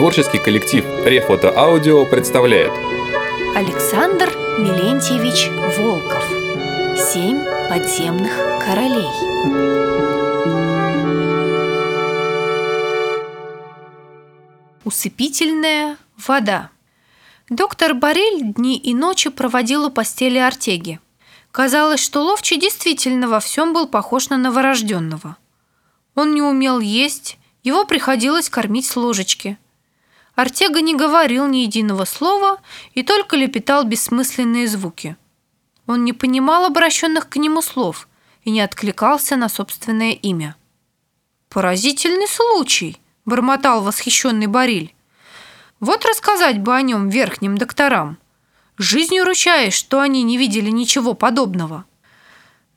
Творческий коллектив Рефото-Аудио представляет Александр Милентьевич Волков. 7 подземных королей. Усыпительная вода. Доктор Барель дни и ночи проводил у постели Артеги. Казалось, что ловчий действительно во всем был похож на новорожденного. Он не умел есть, его приходилось кормить с ложечки. Артега не говорил ни единого слова и только лепетал бессмысленные звуки. Он не понимал обращенных к нему слов и не откликался на собственное имя. «Поразительный случай!» – бормотал восхищенный Бориль. «Вот рассказать бы о нем верхним докторам. Жизнью ручаюсь, что они не видели ничего подобного».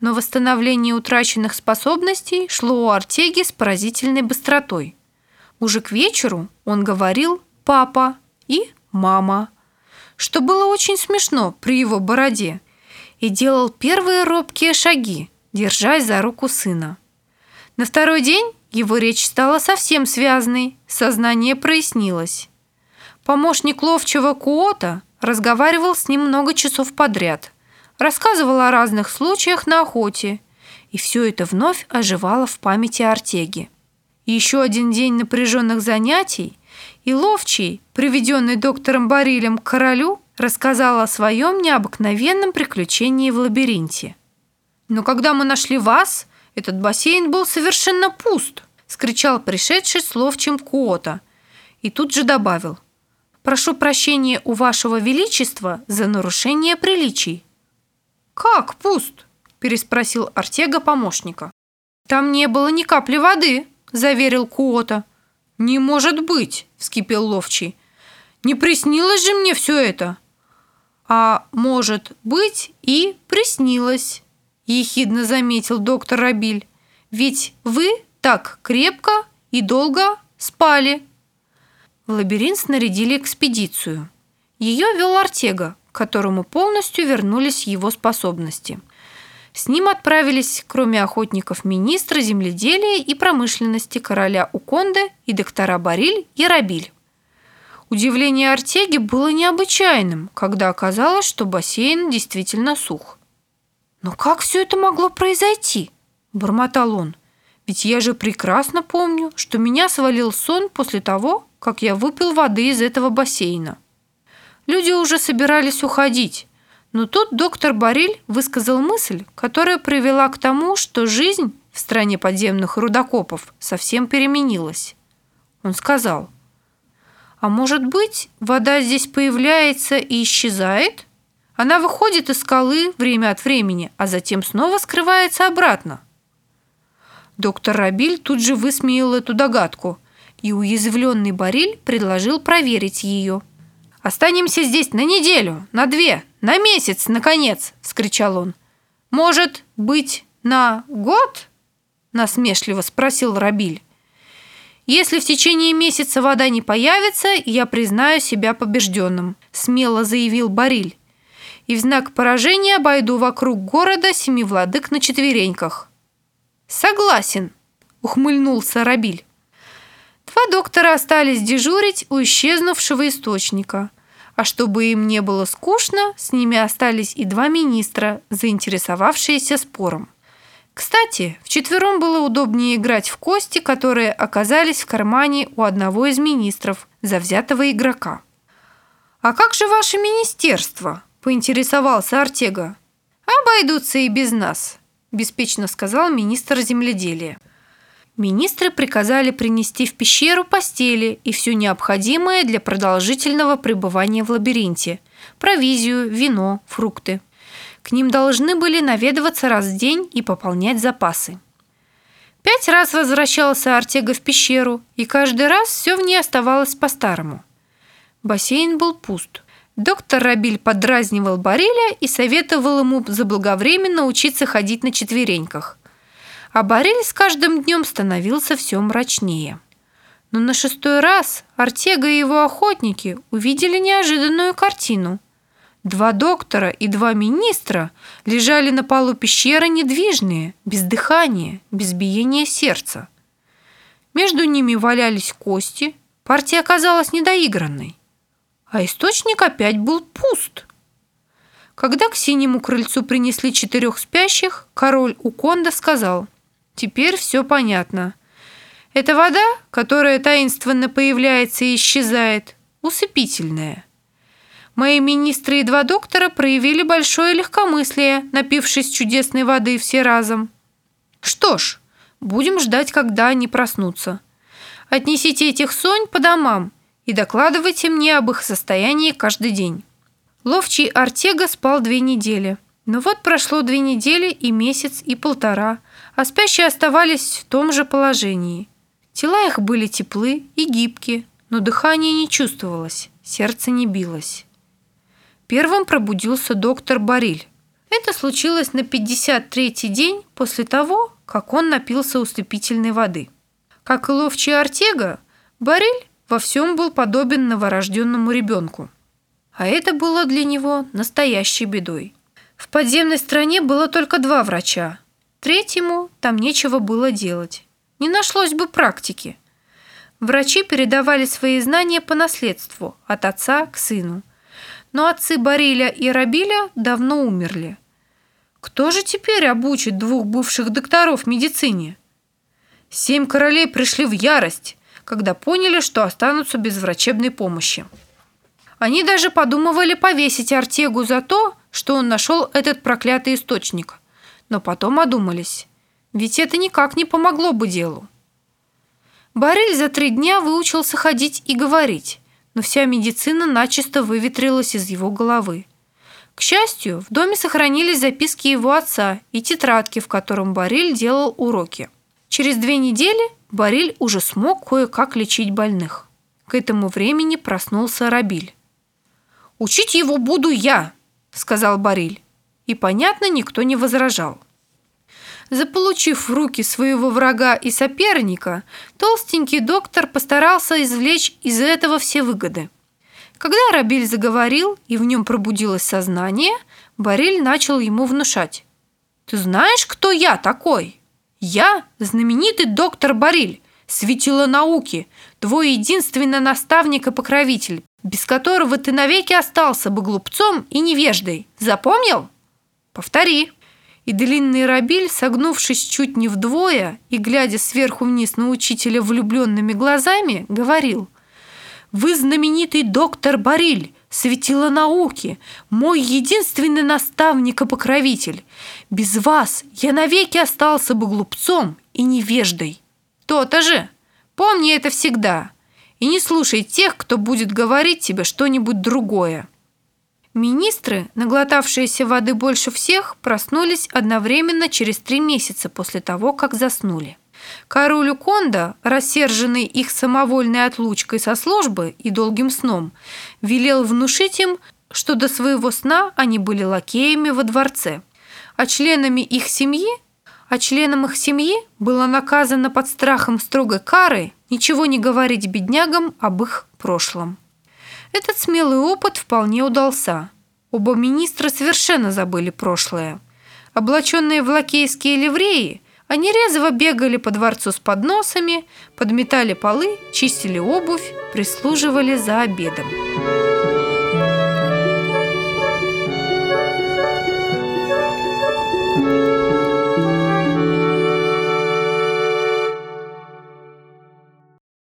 Но восстановление утраченных способностей шло у Артеги с поразительной быстротой. Уже к вечеру он говорил «папа» и «мама», что было очень смешно при его бороде, и делал первые робкие шаги, держась за руку сына. На второй день его речь стала совсем связной, сознание прояснилось. Помощник ловчего Куота разговаривал с ним много часов подряд, рассказывал о разных случаях на охоте, и все это вновь оживало в памяти Артеги. Еще один день напряженных занятий, и ловчий, приведенный доктором Барилем к королю, рассказал о своем необыкновенном приключении в лабиринте. «Но когда мы нашли вас, этот бассейн был совершенно пуст!» – скричал пришедший с ловчим Куота, и тут же добавил: «Прошу прощения у вашего величества за нарушение приличий». «Как пуст?» – переспросил Артега помощника. «Там не было ни капли воды», – заверил Куота. «Не может быть!» – вскипел ловчий. «Не приснилось же мне все это!» «А может быть и приснилось», – ехидно заметил доктор Рабиль. «Ведь вы так крепко и долго спали». В лабиринт снарядили экспедицию. Ее вел Артега, к которому полностью вернулись его способности. С ним отправились, кроме охотников, министра земледелия и промышленности короля Уконде и доктора Бариль и Рабиль. Удивление Артеги было необычайным, когда оказалось, что бассейн действительно сух. «Но как все это могло произойти?» – бормотал он. «Ведь я же прекрасно помню, что меня свалил сон после того, как я выпил воды из этого бассейна». Люди уже собирались уходить, но тут доктор Бариль высказал мысль, которая привела к тому, что жизнь в стране подземных рудокопов совсем переменилась. Он сказал: «А может быть, вода здесь появляется и исчезает? Она выходит из скалы время от времени, а затем снова скрывается обратно». Доктор Рабиль тут же высмеял эту догадку, и уязвленный Бариль предложил проверить ее. «Останемся здесь на неделю, на две, на месяц, наконец!» – вскричал он. «Может быть, на год?» – насмешливо спросил Рабиль. «Если в течение месяца вода не появится, я признаю себя побежденным», – смело заявил Бариль. «И в знак поражения обойду вокруг города 7 владык на четвереньках». «Согласен», – ухмыльнулся Рабиль. Два доктора остались дежурить у исчезнувшего источника. А чтобы им не было скучно, с ними остались и два министра, заинтересовавшиеся спором. Кстати, вчетвером было удобнее играть в кости, которые оказались в кармане у одного из министров, завзятого игрока. «А как же ваше министерство?» – поинтересовался Артега. «Обойдутся и без нас», – беспечно сказал министр земледелия. Министры приказали принести в пещеру постели и все необходимое для продолжительного пребывания в лабиринте – провизию, вино, фрукты. К ним должны были наведываться раз в день и пополнять запасы. 5 раз возвращался Артега в пещеру, и каждый раз все в ней оставалось по-старому. Бассейн был пуст. Доктор Рабиль подразнивал Бариля и советовал ему заблаговременно учиться ходить на четвереньках. А Бариль с каждым днем становился все мрачнее. Но на 6 раз Артега и его охотники увидели неожиданную картину. 2 доктора и 2 министра лежали на полу пещеры недвижные, без дыхания, без биения сердца. Между ними валялись кости, Партия оказалась недоигранной, а источник опять был пуст. Когда к синему крыльцу принесли 4 спящих, король Уконда сказал: «Теперь все понятно. Это вода, которая таинственно появляется и исчезает, усыпительная. Мои министры и 2 доктора проявили большое легкомыслие, напившись чудесной воды все разом. Что ж, будем ждать, когда они проснутся. Отнесите этих сонь по домам и докладывайте мне об их состоянии каждый день». Ловчий Артега спал 2 недели. Но вот прошло 2 недели и месяц, и 1,5, а спящие оставались в том же положении. Тела их были теплы и гибки, но дыхание не чувствовалось, сердце не билось. Первым пробудился доктор Бариль. Это случилось на 53-й день после того, как он напился усыпительной воды. Как и ловчий Артега, Бариль во всем был подобен новорожденному ребенку. А это было для него настоящей бедой. В подземной стране было только 2 врача. 3-му там нечего было делать. Не нашлось бы практики. Врачи передавали свои знания по наследству от отца к сыну. Но отцы Бариля и Рабиля давно умерли. Кто же теперь обучит 2 бывших докторов медицине? 7 королей пришли в ярость, когда поняли, что останутся без врачебной помощи. Они даже подумывали повесить Артегу за то, что он нашел этот проклятый источник. Но потом одумались. Ведь это никак не помогло бы делу. Барель за 3 дня выучился ходить и говорить, но вся медицина начисто выветрилась из его головы. К счастью, в доме сохранились записки его отца и тетрадки, в котором Барель делал уроки. Через 2 недели Барель уже смог кое-как лечить больных. К этому времени проснулся Рабиль. «Учить его буду я», — сказал Барель. И, понятно, никто не возражал. Заполучив в руки своего врага и соперника, толстенький доктор постарался извлечь из этого все выгоды. Когда Рабиль заговорил и в нем пробудилось сознание, Барель начал ему внушать: «Ты знаешь, кто я такой? Я – знаменитый доктор Барель, светило науки, твой единственный наставник и покровитель, без которого ты навеки остался бы глупцом и невеждой. Запомнил? Повтори». И длинный Рабиль, согнувшись чуть не вдвое и глядя сверху вниз на учителя влюбленными глазами, говорил: «Вы знаменитый доктор Бариль, светило науки, мой единственный наставник и покровитель. Без вас я навеки остался бы глупцом и невеждой». «То-то же! Помни это всегда и не слушай тех, кто будет говорить тебе что-нибудь другое». Министры, наглотавшиеся воды больше всех, проснулись одновременно через 3 месяца после того, как заснули. Король Уконда, рассерженный их самовольной отлучкой со службы и долгим сном, велел внушить им, что до своего сна они были лакеями во дворце, а членам их семьи было наказано под страхом строгой кары ничего не говорить беднягам об их прошлом. Этот смелый опыт вполне удался. Оба министра совершенно забыли прошлое. Облаченные в лакейские ливреи, они резво бегали по дворцу с подносами, подметали полы, чистили обувь, прислуживали за обедом.